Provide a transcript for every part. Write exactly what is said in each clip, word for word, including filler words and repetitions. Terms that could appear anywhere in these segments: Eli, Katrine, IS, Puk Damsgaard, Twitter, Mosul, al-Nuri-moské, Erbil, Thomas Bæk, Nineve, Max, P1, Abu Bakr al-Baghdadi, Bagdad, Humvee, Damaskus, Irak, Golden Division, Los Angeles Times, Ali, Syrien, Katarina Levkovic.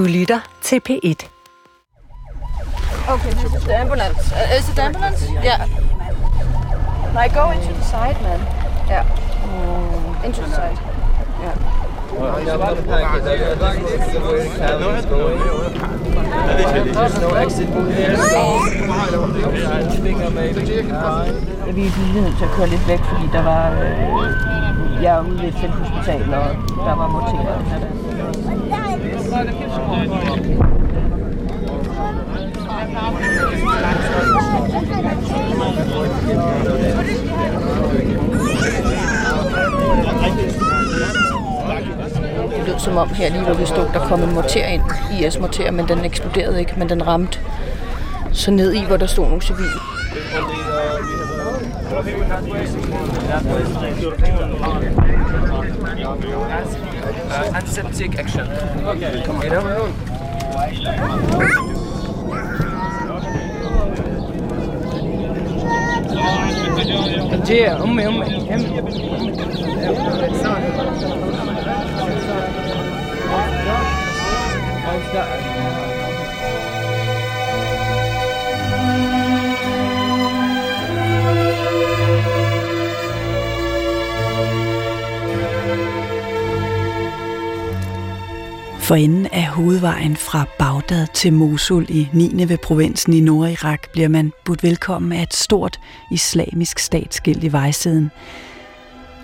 Du lytter til P et. Okay, this is the ambulance. Uh, is it the ambulance? Yeah. I go into the side, man. Yeah. Mm. Into the side. Yeah. Vi blev nødt til at køre lidt væk, fordi der var, øh, jeg var ude ved et felthospital, og der var morterer. Det lød som om her lige hvor vi stod, der kom en morter ind, I S-morter, men den eksploderede ikke, men den ramte så ned i, hvor der stod nogle civile. Antiseptic action. Yeah, ummi, ummi, ummi. For enden af hovedvejen fra Bagdad til Mosul i Nineve-provinsen i Nordirak bliver man budt velkommen af et stort islamisk statsskilt i vejsiden.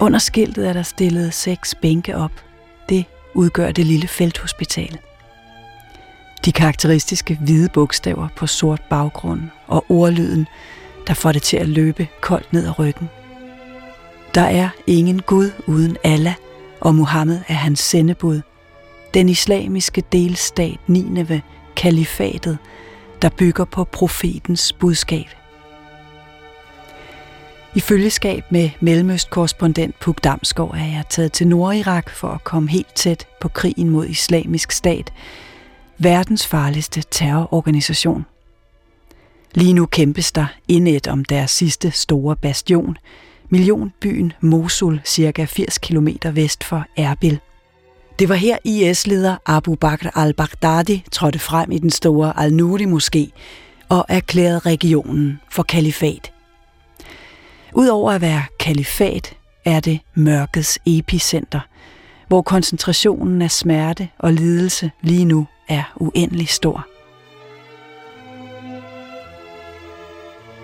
Under skiltet er der stillet seks bænke op. Det udgør det lille felthospital. De karakteristiske hvide bogstaver på sort baggrund og ordlyden, der får det til at løbe koldt ned ad ryggen. Der er ingen Gud uden Allah, og Muhammed er hans sendebud. Den islamiske delstat Nineve, kalifatet, der bygger på profetens budskab. I følgeskab med Mellemøstkorrespondent Puk Damsgaard er jeg taget til Nordirak for at komme helt tæt på krigen mod Islamisk Stat, verdens farligste terrororganisation. Lige nu kæmpes der indet om deres sidste store bastion, millionbyen Mosul, cirka firs kilometer vest for Erbil. Det var her I S-leder Abu Bakr al-Baghdadi trådte frem i den store al-Nuri-moské og erklærede regionen for kalifat. Udover at være kalifat, er det mørkets epicenter, hvor koncentrationen af smerte og lidelse lige nu er uendelig stor.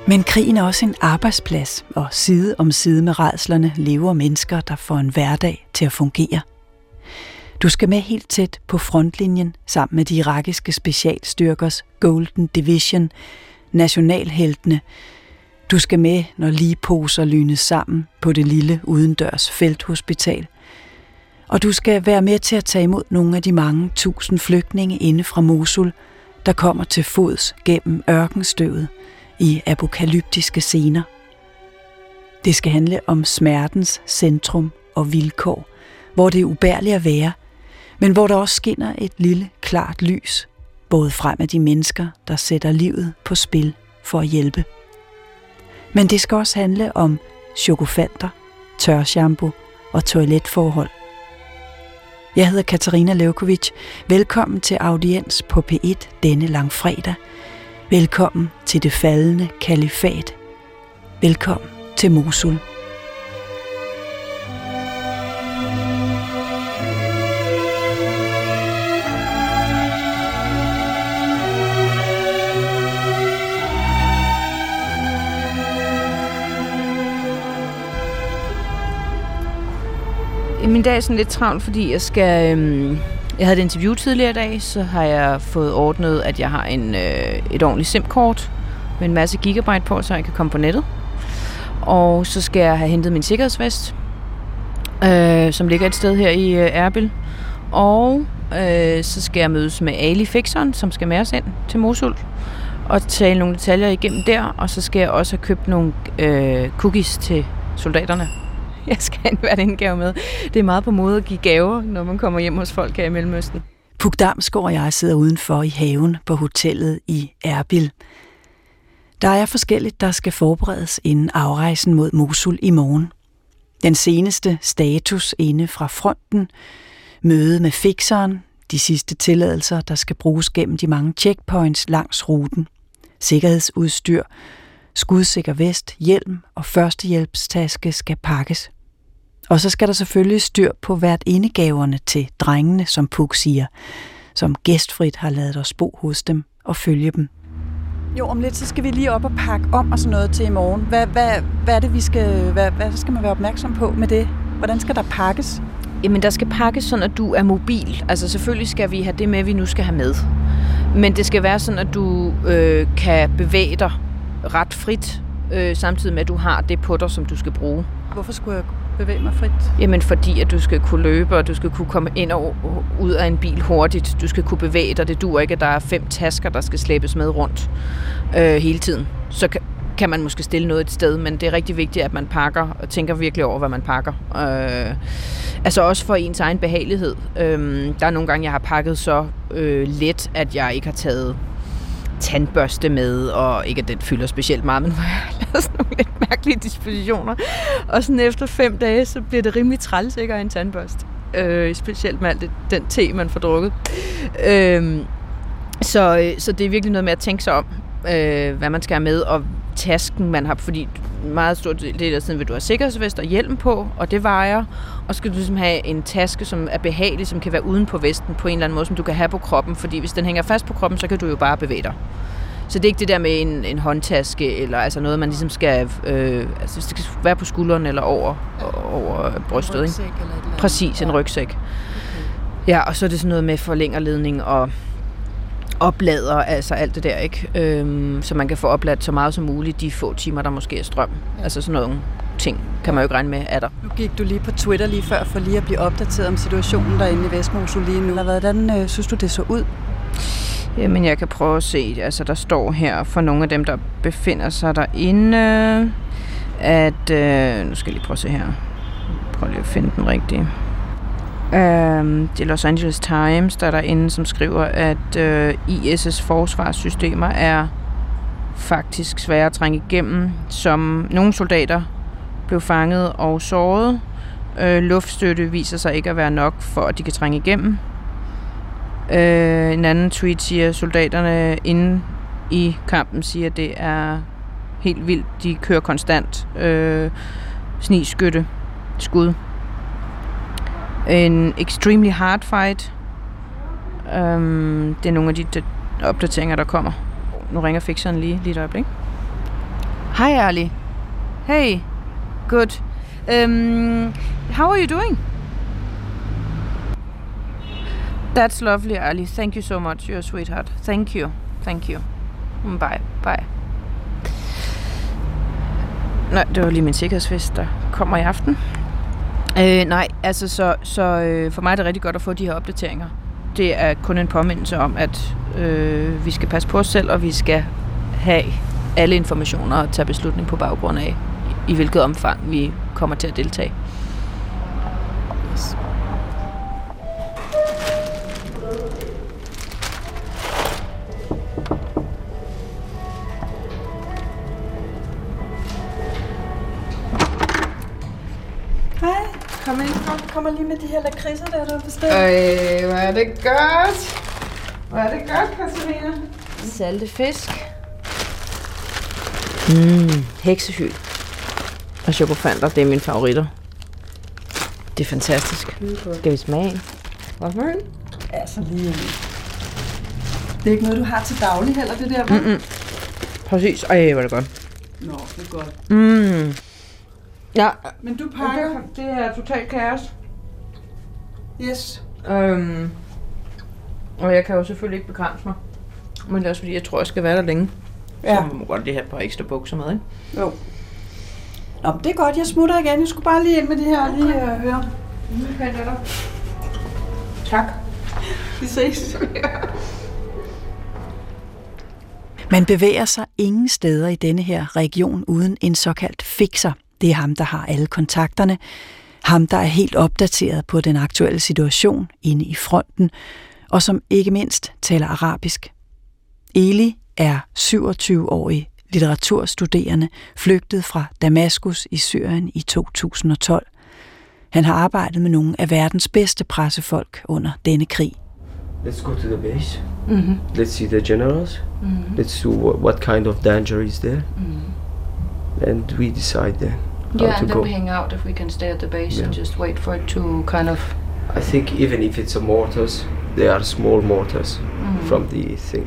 Men krigen er også en arbejdsplads, og side om side med rædslerne lever mennesker, der får en hverdag til at fungere. Du skal med helt tæt på frontlinjen sammen med de irakiske specialstyrkers Golden Division, nationalheltene. Du skal med, når ligposer lynes sammen på det lille udendørs felthospital. Og du skal være med til at tage imod nogle af de mange tusind flygtninge inde fra Mosul, der kommer til fods gennem ørkenstøvet i apokalyptiske scener. Det skal handle om smertens centrum og vilkår, hvor det er ubærligt at være, men hvor der også skinner et lille, klart lys, både frem af de mennesker, der sætter livet på spil for at hjælpe. Men det skal også handle om chokofanter, tørshampoo og toiletforhold. Jeg hedder Katarina Levkovic. Velkommen til audiens på P et denne langfredag. Velkommen til det faldende kalifat. Velkommen til Mosul. Min dag er sådan lidt travlt, fordi jeg skal... Øhm, jeg havde et interview tidligere i dag, så har jeg fået ordnet, at jeg har en, øh, et ordentligt SIM-kort med en masse gigabyte på, så jeg kan komme på nettet. Og så skal jeg have hentet min sikkerhedsvest, øh, som ligger et sted her i øh, Erbil. Og øh, så skal jeg mødes med Ali fikseren, som skal med os ind til Mosul, og tale nogle detaljer igennem der. Og så skal jeg også have købt nogle øh, cookies til soldaterne. Jeg skal have en værtindgave med. Det er meget på måde at give gaver, når man kommer hjem hos folk her i Mellemøsten. Puk Damsgaard og jeg sidder udenfor i haven på hotellet i Erbil. Der er forskelligt, der skal forberedes inden afrejsen mod Mosul i morgen. Den seneste status inde fra fronten, møde med fikseren, de sidste tilladelser, der skal bruges gennem de mange checkpoints langs ruten, sikkerhedsudstyr, skudsikker vest, hjelm og førstehjælpstaske skal pakkes. Og så skal der selvfølgelig styr på hvert indegaverne til drengene, som Puk siger, som gæstfrit har ladet os bo hos dem og følge dem. Jo, om lidt, så skal vi lige op og pakke om og sådan noget til i morgen. Hvad, hvad, hvad er det, vi skal, hvad, hvad skal man være opmærksom på med det? Hvordan skal der pakkes? Jamen, der skal pakkes sådan, at du er mobil. Altså, selvfølgelig skal vi have det med, vi nu skal have med. Men det skal være sådan, at du øh, kan bevæge dig ret frit, øh, samtidig med, at du har det på dig, som du skal bruge. Hvorfor skulle jeg bevæge mig frit? Jamen, fordi at du skal kunne løbe, og du skal kunne komme ind og ud af en bil hurtigt. Du skal kunne bevæge dig. Det duer ikke, at der er fem tasker, der skal slæbes med rundt øh, hele tiden. Så kan, kan man måske stille noget et sted, men det er rigtig vigtigt, at man pakker og tænker virkelig over, hvad man pakker. Øh, altså også for ens egen behagelighed. Øh, der er nogle gange, jeg har pakket så øh, let, at jeg ikke har taget tandbørste med, og ikke at den fylder specielt meget, men hvor jeg har lavet sådan nogle lidt mærkelige dispositioner. Og sådan efter fem dage, så bliver det rimelig træls ikke at have en tandbørste. Øh, specielt med alt det, den te, man får drukket. Øh, så, så det er virkelig noget med at tænke sig om, øh, hvad man skal have med, og tasken, man har, fordi meget stort del af tiden vil du have sikkerhedsvest og hjelm på, og det vejer, og skal du ligesom have en taske, som er behagelig, som kan være uden på vesten på en eller anden måde, som du kan have på kroppen, fordi hvis den hænger fast på kroppen, så kan du jo bare bevæge dig. Så det er ikke det der med en, en håndtaske, eller altså noget, man ligesom skal, øh, altså det skal være på skulderen eller over, over brystet. En rygsæk, ikke? Eller et eller andet. Præcis, en rygsæk. Okay. Ja, og så er det sådan noget med forlængerledning og oplader, altså alt det der, ikke? Øhm, så man kan få opladt så meget som muligt de få timer, der måske er strøm. Ja. Altså sådan nogle ting kan man jo ikke regne med, er der. Nu gik du lige på Twitter lige før, for lige at blive opdateret om situationen derinde i Vestmosul lige nu. Hvordan øh, synes du, det så ud? Jamen, jeg kan prøve at se. Altså, der står her for nogle af dem, der befinder sig derinde, at... Øh, nu skal jeg lige prøve at se her. Prøv lige at finde den rigtige. Um, det er Los Angeles Times, der er derinde, som skriver, at uh, I S's forsvarssystemer er faktisk svære at trænge igennem, som nogle soldater blev fanget og såret. Uh, luftstøtte viser sig ikke at være nok for, at de kan trænge igennem. Uh, en anden tweet siger, at soldaterne inde i kampen siger, at det er helt vildt. De kører konstant uh, snigskytte, skud. En extremely hard fight. Um, det er nogle af de d- opdateringer, der kommer. Nu ringer fixeren lige, lige et øjeblik. Hi, Ali. Hey. Good. Um, how are you doing? That's lovely, Ali. Thank you so much. You're a sweetheart. Thank you. Thank you. Bye. Bye. Nej, det var lige min sikkerhedsvest, der kommer i aften. Øh, nej, altså så, så øh, for mig er det rigtig godt at få de her opdateringer. Det er kun en påmindelse om, at øh, vi skal passe på os selv, og vi skal have alle informationer og tage beslutning på baggrund af, i hvilket omfang vi kommer til at deltage. Yes. Kommer lige med de her lakridser, der du har bestilt. Øj, hvor er det godt. Hvor er det godt, Katarina. Salte fisk. Mm, heksehyl. Og chokofanter, det er mine favoritter. Det er fantastisk. Skal vi smage? Hvorfor? Ja, så lige. Det er ikke noget, du har til daglig heller, det der, vel? Mm-mm. Præcis. Øj, hvor er det godt. Nå, det er godt. Mm. Ja. Men du pakker. Okay. Det er totalt kaos. Yes. Øhm, og jeg kan jo selvfølgelig ikke begrænse mig. Men det er også fordi, jeg tror, jeg skal være der længe. Ja. Så man må godt lige have et par ekstra bukser med, ikke? Jo. Nå, det er godt. Jeg smutter igen. Jeg skulle bare lige ind med det her og lige øh, høre. Okay, det er der. Tak. Vi ses. Man bevæger sig ingen steder i denne her region uden en såkaldt fikser. Det er ham, der har alle kontakterne. Ham, der er helt opdateret på den aktuelle situation inde i fronten, og som ikke mindst taler arabisk. Eli er syvogtyve-årig litteraturstuderende, flygtet fra Damaskus i Syrien i to tusind og tolv. Han har arbejdet med nogle af verdens bedste pressefolk under denne krig. Let's go to the base. Mm-hmm. Let's see the generals. Mm-hmm. Let's see what, what kind of danger is there. Mm-hmm. And we decide then. Yeah, how to and then go. We hang out if we can stay at the base yeah. and just wait for it to kind of. I think even if it's a mortars, they are small mortars mm-hmm. from the thing.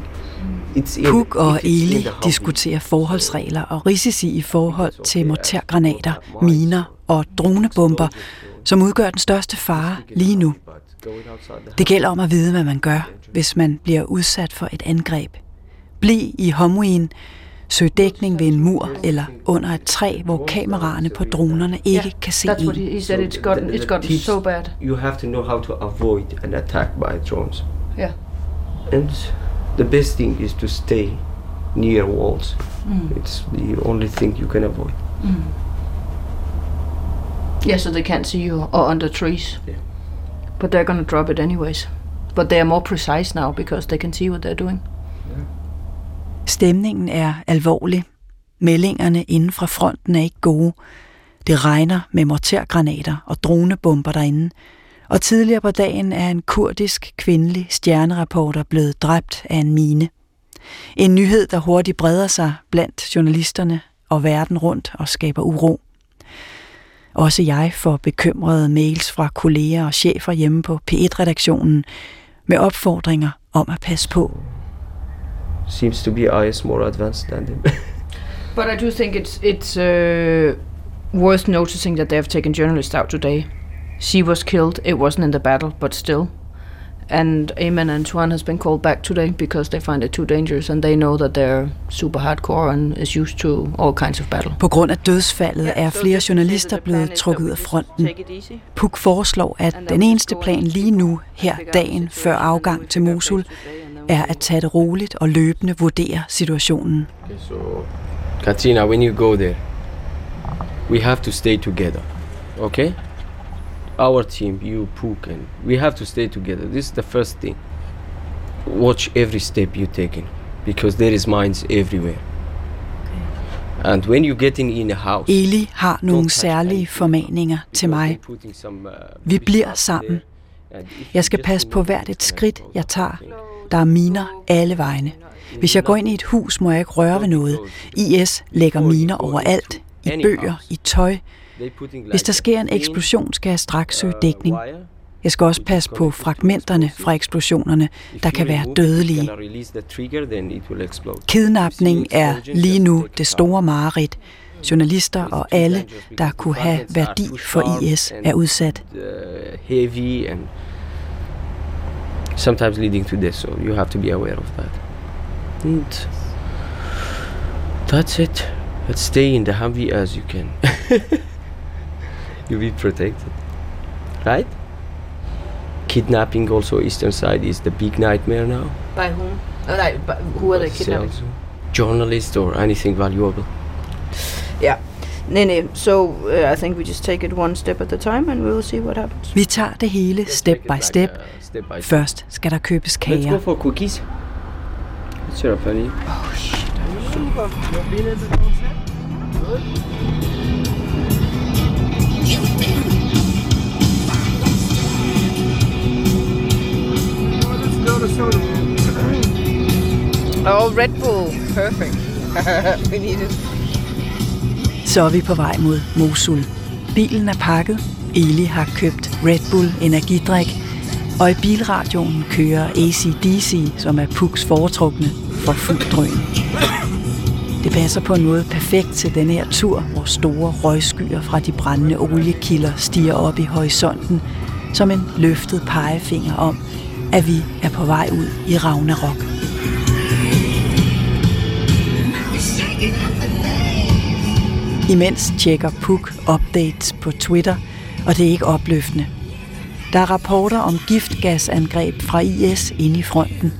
Puk og Eli diskuterer forholdsregler og risici i forhold til mortergranater, miner og dronebomber, som udgør den største fare lige nu. Det gælder om at vide, hvad man gør, hvis man bliver udsat for et angreb. Bliv i homoen, søg dækning ved en mur eller under et træ, hvor kameraerne på dronerne ikke kan se en. You have to know how to avoid an attack by drones. Yeah. The best thing is to stay near walls. Mm. It's the only thing you can avoid. Mm. Yeah, so they can't see you or under trees. Yeah. But they're going to drop it anyways. But they are more precise now because they can see what they're doing. Yeah. Stemningen er alvorlig. Meldingerne inden fra fronten er ikke gode. Det regner med mortergranater og dronebomber derinde. Og tidligere på dagen er en kurdisk kvindelig stjernereporter blevet dræbt af en mine. En nyhed, der hurtigt breder sig blandt journalisterne og verden rundt og skaber uro. Også jeg får bekymrede mails fra kolleger og chefer hjemme på P et-redaktionen med opfordringer om at passe på. Seems to be I S more advanced than them. But I do think it's it's uh, worth noticing that they have taken journalists out today. She was killed. It wasn't in the battle, but still. And Eamon and Tuan has been called back today because they find it too dangerous, and they know that they're super hardcore and is used to all kinds of battle. På grund af dødsfaldet er flere journalister blevet trukket ud af fronten. Puk foreslår, at den eneste plan lige nu, her dagen før afgang til Mosul, er at tage det roligt og løbende vurdere situationen. Okay, so Katrina, when you go there, we have to stay together, okay? Our team, you, Puk, and we have to stay together. This is the first thing. Watch every step you're taking, because there is mines everywhere. Okay. And when you get in in a house. Eli har nogle særlige formaninger til mig. Vi bliver sammen. Jeg skal passe på hvert et skridt, jeg tager. Der er miner alle vegne. Hvis jeg går ind i et hus, må jeg ikke røre ved noget. I S lægger miner overalt. I bøger, i tøj. Hvis der sker en eksplosion, skal jeg straks søge dækning. Jeg skal også passe på fragmenterne fra eksplosionerne, der kan være dødelige. Kidnapning er lige nu det store mareridt. Journalister og alle, der kunne have værdi for I S, er udsat. Sometimes leading to death, so you have to be aware of that. That's it. But stay in the Humvee as you can. You'll be protected, right? Kidnapping also Eastern Side is the big nightmare now. By whom? Oh, like, by, who are they kidnapping? Journalists or anything valuable. Yeah. Nej, nej. So uh, I think we just take it one step at a time and we will see what happens. Vi tager det hele step by step. Først skal der købes kager. Let's go for cookies. It's your funny. Oh shit. Super. Oh, Red Bull. Perfect. We need it. Så er vi på vej mod Mosul. Bilen er pakket. Eli har købt Red Bull energidrik. Og i bilradioen kører A C D C, som er Puks foretrukne, for fuld drøn. Det passer på en måde perfekt til denne her tur, hvor store røgskyer fra de brændende oliekilder stiger op i horisonten, som en løftet pegefinger om, at vi er på vej ud i Ragnarok. Imens tjekker Puk updates på Twitter, og det er ikke opløftende. Der er rapporter om giftgasangreb fra I S inde i fronten.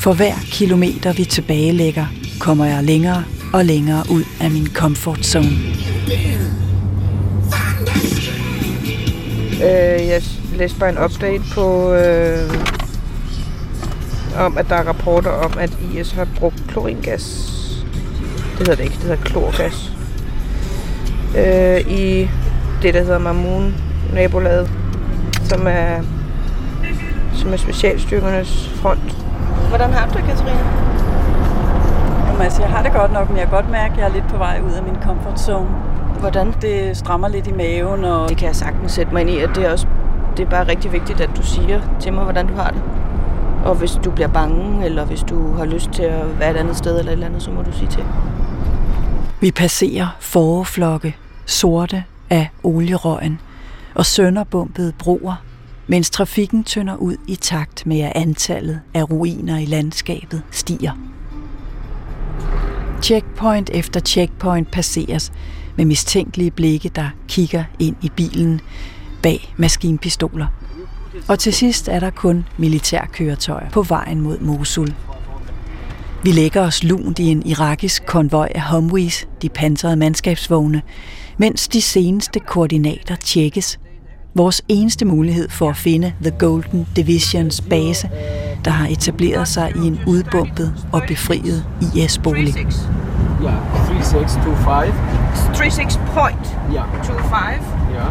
For hver kilometer vi tilbagelægger, kommer jeg længere og længere ud af min comfort zone. Uh, jeg læste bare en update på øh, om, at der er rapporter om, at I S har brugt kloringas. Det hedder det ikke, det hedder klorgas. Øh, I det, der hedder Mamun-nabolaget, som er som er specialstyrkernes front. Hvordan har du det, Katrine? Jamen, altså, jeg har det godt nok, men jeg kan godt mærke, at jeg er lidt på vej ud af min comfort zone. Hvordan? Det strammer lidt i maven. Og det kan jeg sagtens sætte mig ind i, at det er, også, det er bare rigtig vigtigt, at du siger til mig, hvordan du har det. Og hvis du bliver bange, eller hvis du har lyst til at være et andet sted eller et eller andet, så må du sige til. Vi passerer fåreflokke, sorte af olierøgen og sønderbumpede broer, mens trafikken tynder ud i takt med, at antallet af ruiner i landskabet stiger. Checkpoint efter checkpoint passeres med mistænkelige blikke, der kigger ind i bilen bag maskinpistoler. Og til sidst er der kun militærkøretøjer på vejen mod Mosul. Vi lægger os lunt i en irakisk konvoj af Humvees, de pansrede mandskabsvogne, mens de seneste koordinater tjekkes. Vores eneste mulighed for at finde The Golden Divisions base, der har etableret sig i en udbumpet og befriet I S-bolig. Ja, tre seks to fem. tre seks punktum to fem. Ja.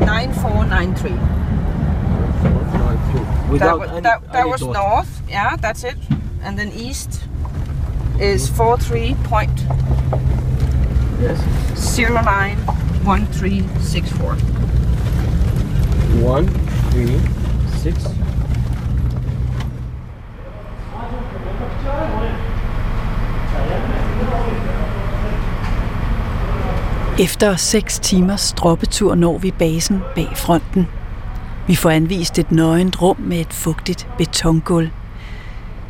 nine four nine three. Without that, any, that, that any was thought. North, yeah, that's it. And then east is four three point zero nine one three six four. one three six. Efter seks timers droppetur når vi basen bag fronten. Vi får anvist et nøgent rum med et fugtigt betongulv.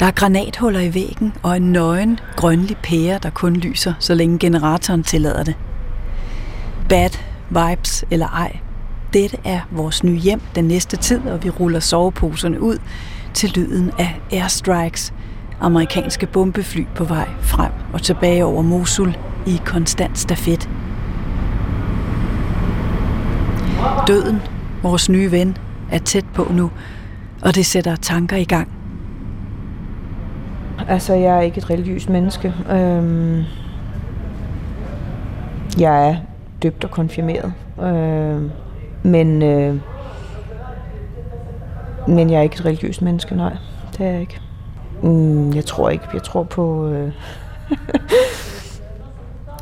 Der er granathuller i væggen og en nøgen, grønlig pære, der kun lyser, så længe generatoren tillader det. Bad vibes eller ej. Dette er vores nye hjem den næste tid, og vi ruller soveposerne ud til lyden af airstrikes. Amerikanske bombefly på vej frem og tilbage over Mosul i konstant stafet. Døden, vores nye ven, er tæt på nu, og det sætter tanker i gang. Altså, jeg er ikke et religiøst menneske. Øhm, jeg er døbt og konfirmeret. Øhm, men, øh, men jeg er ikke et religiøst menneske, nej. Det er jeg ikke. Mm, jeg tror ikke. Jeg tror på... Øh,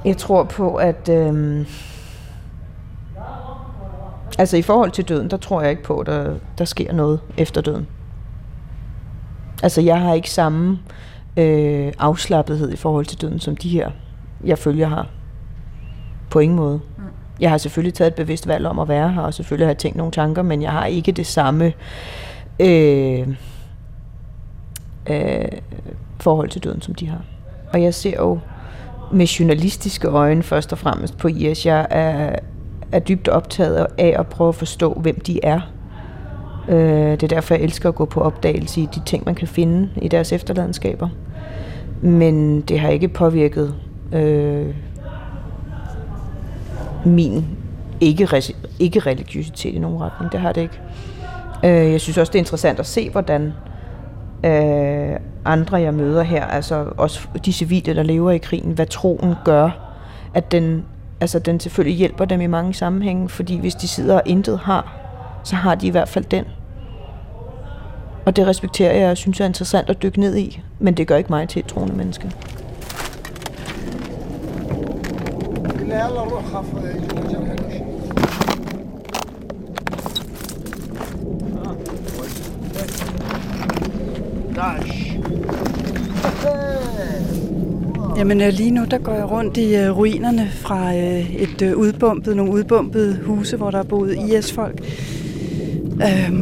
jeg tror på, at... Øh, Altså i forhold til døden, der tror jeg ikke på, at der, der sker noget efter døden. Altså jeg har ikke samme øh, afslappethed i forhold til døden, som de her, jeg følger har. På ingen måde. Jeg har selvfølgelig taget et bevidst valg om at være her, og selvfølgelig har jeg tænkt nogle tanker, men jeg har ikke det samme øh, øh, forhold til døden, som de har. Og jeg ser jo med journalistiske øjne først og fremmest på I S. Jeg er... er dybt optaget af at prøve at forstå, hvem de er. Øh, det er derfor, jeg elsker at gå på opdagelse i de ting, man kan finde i deres efterladenskaber. Men det har ikke påvirket øh, min ikke-religiøsitet i nogen retning. Det har det ikke. Øh, jeg synes også, det er interessant at se, hvordan øh, andre, jeg møder her, altså også de civile, der lever i krigen, hvad troen gør, at den Altså, den selvfølgelig hjælper dem i mange sammenhænge, fordi hvis de sidder og intet har, så har de i hvert fald den. Og det respekterer jeg og synes er interessant at dykke ned i, men det gør ikke mig til et troende menneske. Jamen lige nu, der går jeg rundt i ruinerne fra et udbumpet, nogle udbumpede huse, hvor der er boet I S-folk.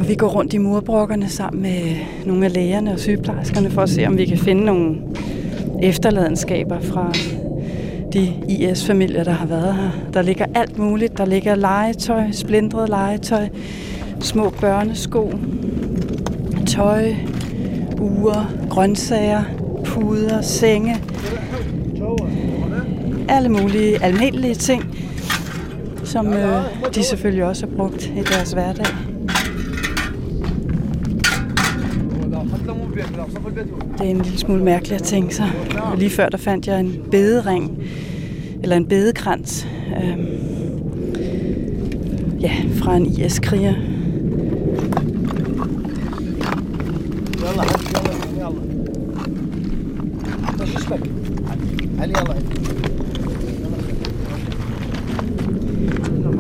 Vi går rundt i murbrokkerne sammen med nogle af lægerne og sygeplejerskerne for at se, om vi kan finde nogle efterladenskaber fra de I S-familier, der har været her. Der ligger alt muligt. Der ligger legetøj, splintret legetøj, små børnesko, tøj, ure, grøntsager, puder, senge. Alle mulige almindelige ting, som øh, de selvfølgelig også har brugt i deres hverdag. Det er en lille smule mærkeligt at tænke sig. Lige før der fandt jeg en bedering, eller en bedekrans, øh, ja, fra en I S-kriger.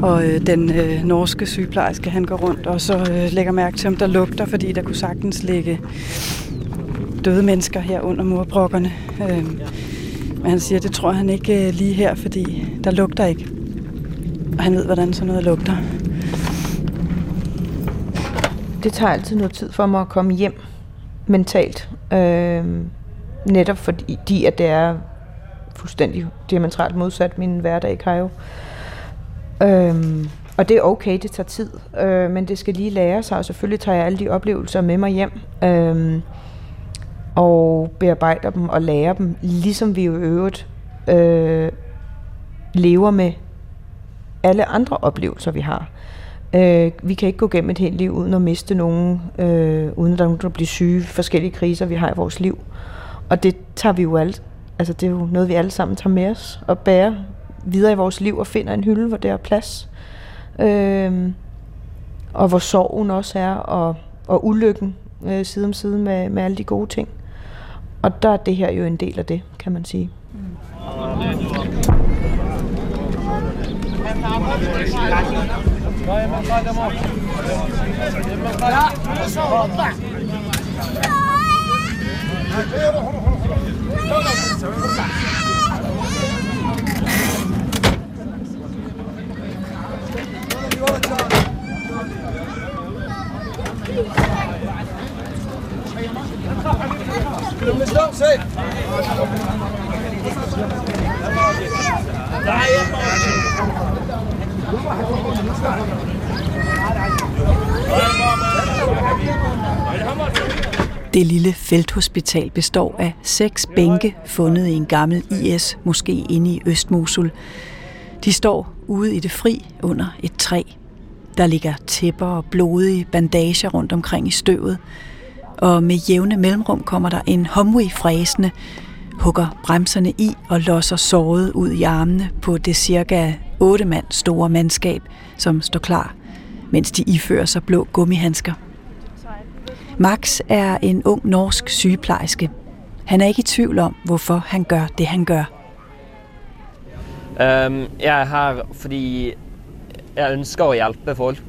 Og øh, den øh, norske sygeplejerske, han går rundt og så øh, lægger mærke til, om der lugter, fordi der kunne sagtens ligge døde mennesker her under murbrokkerne. Øh, men han siger, det tror han ikke øh, lige her, fordi der lugter ikke. Og han ved, hvordan sådan noget lugter. Det tager altid noget tid for mig at komme hjem mentalt. Øh, netop fordi, at det er fuldstændig diametralt modsat min hverdag i Kairo. Øhm, og det er okay, det tager tid, øh, men det skal lige lære sig, og selvfølgelig tager jeg alle de oplevelser med mig hjem, øh, og bearbejder dem og lærer dem, ligesom vi jo øvrigt øh, lever med alle andre oplevelser, vi har. Øh, vi kan ikke gå gennem et helt liv uden at miste nogen, øh, uden at der er nogen, der bliver syge, forskellige kriser, vi har i vores liv. Og det tager vi jo alt, altså det er jo noget, vi alle sammen tager med os og bærer videre i vores liv og finder en hylde, hvor der er plads. Øhm, og hvor sorgen også er, og, og ulykken øh, side om side med, med alle de gode ting. Og der er det her jo en del af det, kan man sige. Mm. Det lille felthospital består af seks bænke, fundet i en gammel I S, måske inde i Øst-Mosul. De står ude i det fri under et træ. Der ligger tæpper og blodige bandager rundt omkring i støvet. Og med jævne mellemrum kommer der en homwi fræsende, hugger bremserne i og losser såret ud i armene på det cirka otte mand store mandskab, som står klar, mens de ifører sig blå gummihandsker. Max er en ung norsk sygeplejerske. Han er ikke i tvivl om, hvorfor han gør det, han gør. Um, jeg er her, fordi jeg ønsker at hjælpe folk.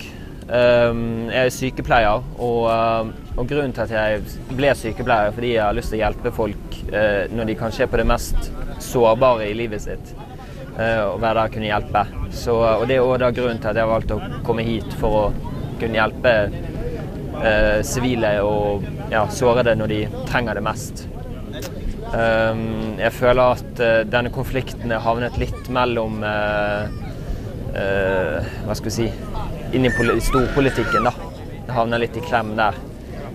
Um, jeg er sygeplejer, og, uh, og grunden til at jeg blev sygeplejer, fordi jeg har lyst til at hjælpe folk, uh, når de kanskje er på det mest sårbare i livet sitt. Uh, og hver dag kunne hjælpe. Så, og det er også grunden til at jeg valgte at komme hit, for at kunne hjælpe Uh, civile og ja, sårede når de trenger det mest. Um, jeg føler at uh, denne konflikten er havnet lidt mellem uh, uh, hvad skal jeg sige, inde i poli- storpolitikken da. Det havner lidt i klem der.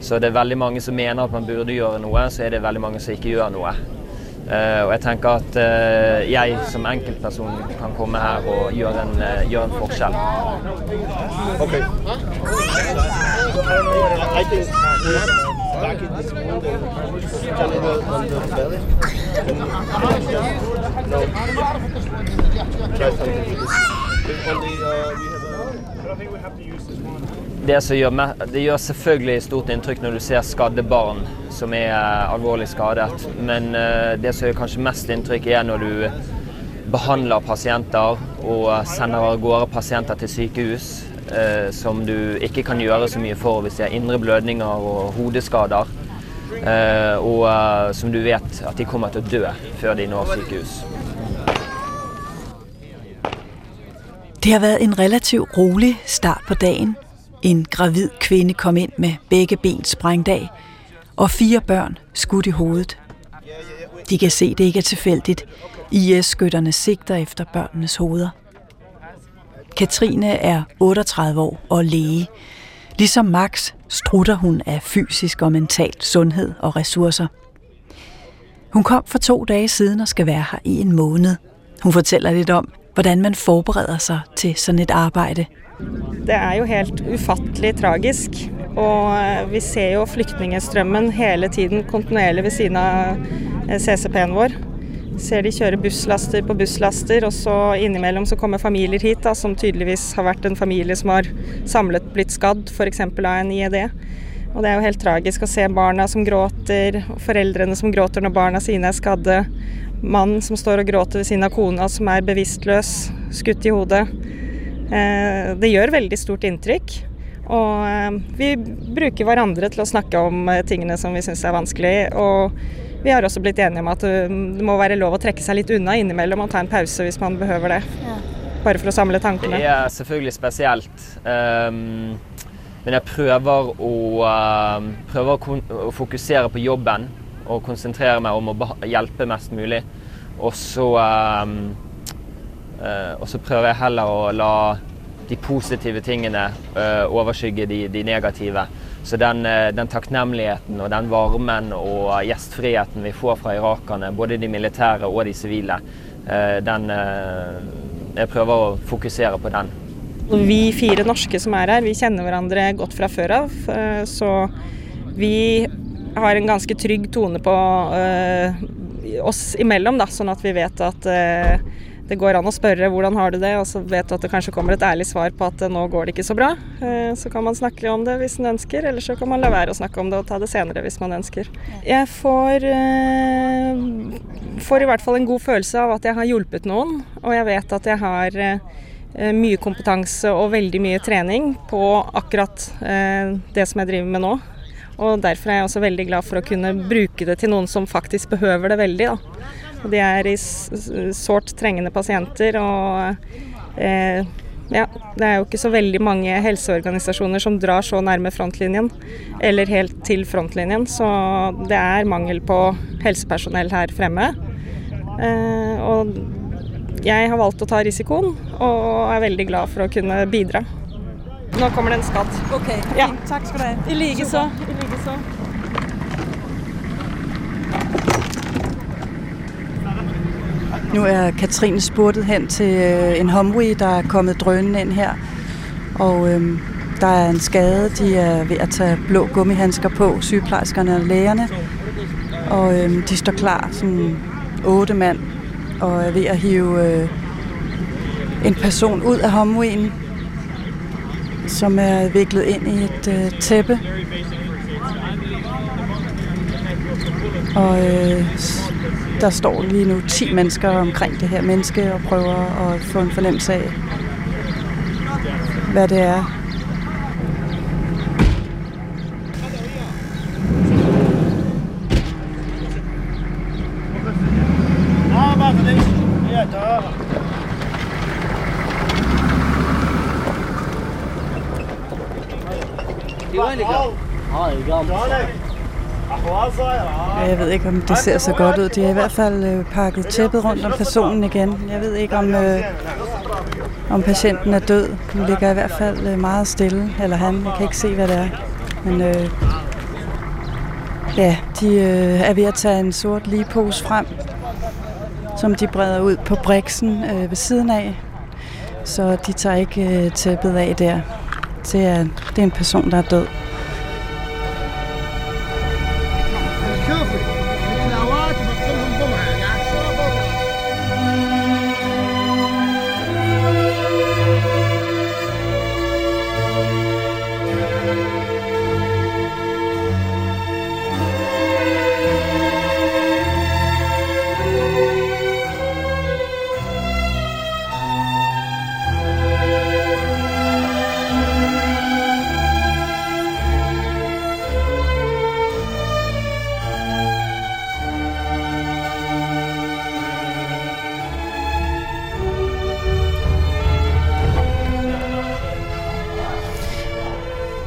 Så det er veldig mange som mener at man burde gøre noget, så er det veldig mange som ikke gør noget. Uh, og jeg tænker at uh, jeg som enkeltperson kan komme her og gøre en, uh, gøre en forskel. Okay. Det som gjør meg, det gjør selvfølgelig stort inntrykk når du ser skadde barn som er alvorlig skadet, men det som gjør kanskje mest inntrykk er når du behandler pasienter og sender av gårde pasienter til sykehus eh, som du ikke kan gjøre så mye for hvis det er indre blødninger og hodeskader eh, og som du vet at de kommer til å dø før de når sykehus. Det har været en relativt rolig start på dagen. En gravid kvinde kom ind med begge ben sprængt af, og fire børn skudt i hovedet. De kan se, det ikke er tilfældigt. I S-skytterne sigter efter børnenes hoveder. Katrine er otteogtredive år og læge. Ligesom Max strutter hun af fysisk og mental sundhed og ressourcer. Hun kom for to dage siden og skal være her i en måned. Hun fortæller lidt om, hvordan man forbereder sig til sådan et arbejde. Det er jo helt ufatteligt tragisk, og vi ser jo flygtningestrømmen hele tiden kontinuerligt ved siden af C C P'en vår. Ser de køre busslaster på busslaster, og så indimellem så kommer familier hit, da, som tydeligvis har været en familie, som har samlet blitt skadd, for eksempel af en I E D. Og det er jo helt tragisk at se barna som gråter, forældrene som gråter, når barna sine er skadde. Mannen som står og gråter ved siden av kona, som er bevidstløs, skutt i hodet. Det gjør veldig stort inntrykk, og vi bruker hverandre til å snakke om tingene som vi synes er vanskelig, og vi har også blitt enige om at det må være lov å trekke seg litt unna innimellom og ta en pause hvis man behøver det, bare for å samle tankene. Det er selvfølgelig spesielt, men jeg prøver å, prøver å fokusere på jobben og konsentrere meg om å hjelpe mest mulig, og så Uh, og så prøver jeg heller å la de positive tingene uh, overskygge de, de negative. Så den, uh, den takknemligheten og den varmen og gjestfriheten vi får fra irakerne, både de militære og de sivile, uh, den, uh, jeg prøver å fokusere på den. Vi fire norske som er her, vi kjenner hverandre godt fra før av, uh, så vi har en ganske trygg tone på uh, oss imellom, da, sånn at vi vet at uh, det går an å spørre hvordan har du det, og så vet du at det kanskje kommer et ærlig svar på at nå går det ikke så bra. Så kan man snakke om det hvis man ønsker, eller så kan man la være å snakke om det og ta det senere hvis man ønsker. Jeg får, får i hvert fall en god følelse av at jeg har hjulpet noen, og jeg vet at jeg har mye kompetanse og veldig mye trening på akkurat det som jeg driver med nå. Og derfor er jeg også veldig glad for å kunne bruke det til noen som faktisk behøver det veldig, da. De er i sårt trengende pasienter, og eh, ja, det er jo ikke så veldig mange helseorganisasjoner som drar så nærme frontlinjen, eller helt til frontlinjen, så det er mangel på helsepersonell her fremme. Eh, og jeg har valgt å ta risikoen, og er veldig glad for å kunne bidra. Nå kommer det en skatt. Ok, ja. Takk skal du ha. I like så. I like så. Nu er Katrine spurtet hen til en Humvee, der er kommet drønende ind her, og øhm, der er en skade, de er ved at tage blå gummihandsker på, sygeplejerskerne og lægerne, og øhm, de står klar, sådan otte mand, og er ved at hive øh, en person ud af Humveeen, som er viklet ind i et øh, tæppe, og øh, der står lige nu ti mennesker omkring det her menneske og prøver at få en fornemmelse af, hvad det er. Jeg ved ikke, om det ser så godt ud. De har i hvert fald pakket tæppet rundt om personen igen. Jeg ved ikke, om, øh, om patienten er død. Den ligger i hvert fald meget stille, eller han. Jeg kan ikke se, hvad det er. Men øh, ja, de øh, er ved at tage en sort ligepose frem, som de breder ud på briksen øh, ved siden af. Så de tager ikke øh, tæppet af der. Det er, det er en person, der er død.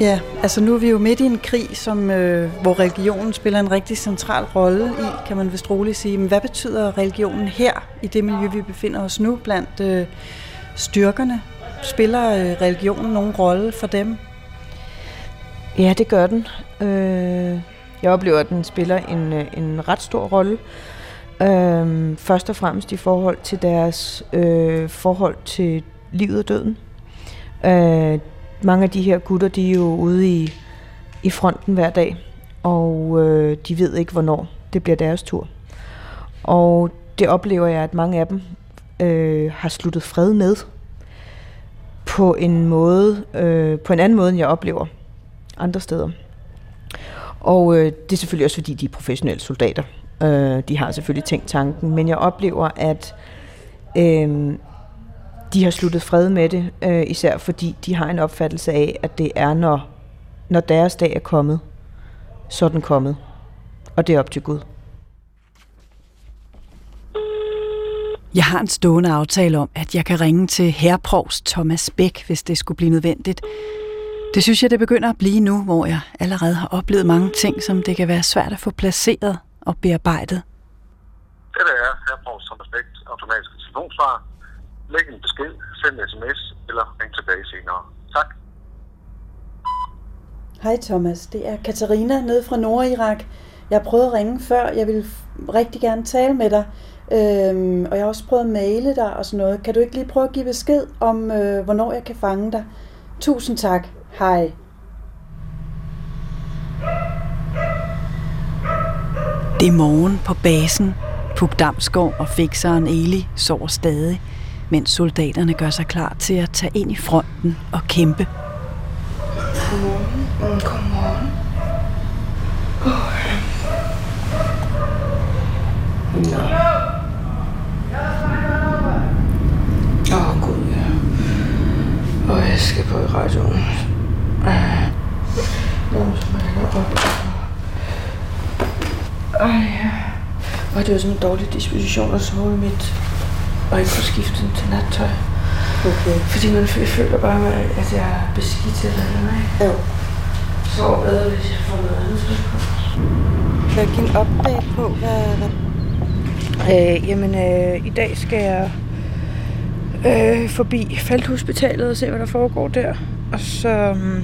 Ja, altså nu er vi jo midt i en krig, som, øh, hvor religionen spiller en rigtig central rolle i, kan man vist roligt sige. Men hvad betyder religionen her, i det miljø, vi befinder os nu, blandt øh, styrkerne? Spiller øh, religionen nogen rolle for dem? Ja, det gør den. Øh, jeg oplever, at den spiller en, en ret stor rolle. Øh, først og fremmest i forhold til deres øh, forhold til livet og døden. Øh, Mange af de her gutter, de er jo ude i, i fronten hver dag, og øh, de ved ikke, hvornår det bliver deres tur. Og det oplever jeg, at mange af dem øh, har sluttet fred med på en måde, øh, på en anden måde, end jeg oplever andre steder. Og øh, det er selvfølgelig også, fordi de er professionelle soldater. Øh, de har selvfølgelig tænkt tanken, men jeg oplever, at øh, de har sluttet fred med det, øh, især fordi de har en opfattelse af, at det er, når, når deres dag er kommet, så er den kommet. Og det er op til Gud. Jeg har en stående aftale om, at jeg kan ringe til herreprovst Thomas Bæk, hvis det skulle blive nødvendigt. Det synes jeg, det begynder at blive nu, hvor jeg allerede har oplevet mange ting, som det kan være svært at få placeret og bearbejdet. Det der er herreprovst Thomas Bæk, automatisk telefonsvar. Læg en besked, send en sms eller ring tilbage senere. Tak. Hej Thomas, det er Katarina nede fra Nordirak. Jeg prøvede at ringe før, jeg ville rigtig gerne tale med dig. Øhm, og jeg har også prøvet at maile dig og sådan noget. Kan du ikke lige prøve at give besked om, øh, hvornår jeg kan fange dig? Tusind tak. Hej. Det er morgen på basen. Puk Damsgaard og fikseren Eli sover stadig, mens soldaterne gør sig klar til at tage ind i fronten og kæmpe. Godmorgen. Godmorgen. Godmorgen. Nå. Og jeg skal på i radioen. Nogen smager op. Ej, ja. Og det var sådan en dårlig disposition at sove i mit. Og ikke få skiftet til nattøj. Okay. Fordi man føler bare, med, at jeg er beskidt eller noget. Jo. Sover bedre, hvis jeg får noget andet. Kan jeg give en opdag på? Hvad, hvad? Øh, jamen, øh, i dag skal jeg... Øh, forbi felthospitalet og se, hvad der foregår der. Og så um,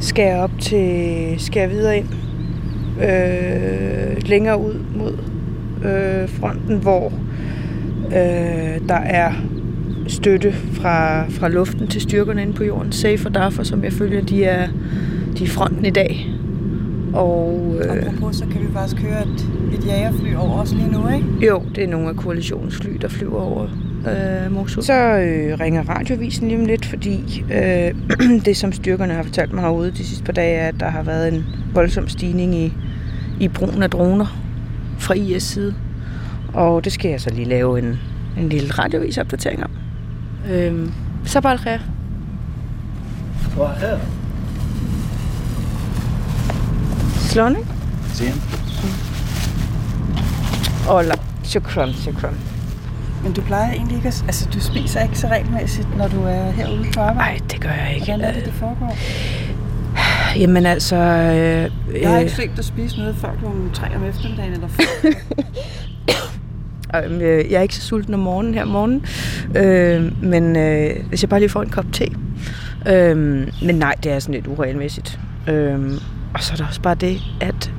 skal jeg op til, skal jeg videre ind øh, længere ud mod øh, fronten, hvor øh, der er støtte fra, fra luften til styrkerne inde på jorden. Safe og derfor, som jeg følger, de er, de er fronten i dag. Og øh, apropos, så kan vi faktisk køre et, et jagerfly over os lige nu, ikke? Jo, det er nogle af koalitionsfly, der flyver over Øh, Mosul. Så øh, ringer radiovisen lige om lidt, fordi øh, det, som styrkerne har fortalt mig herude de sidste par dage, er, at der har været en voldsom stigning i, i brugen af droner fra I S side. Og det skal jeg så lige lave en, en lille radiovisopdatering om. Øh, så bare her. Hvor her? Slående? Siden. Og la. Shukran, shukran. Men du plejer egentlig ikke at... Altså, du spiser ikke så regelmæssigt, når du er herude på arbejde? Nej, det gør jeg ikke. Hvordan er det, det foregår? Jamen altså... Øh, jeg har ikke set dig spise noget før klokken tre om eftermiddagen eller før. Jeg er ikke så sulten om morgenen her morgenen. Øh, men øh, hvis jeg bare lige får en kop te. Øh, men nej, det er sådan lidt uregelmæssigt. Øh, og så er der også bare det, at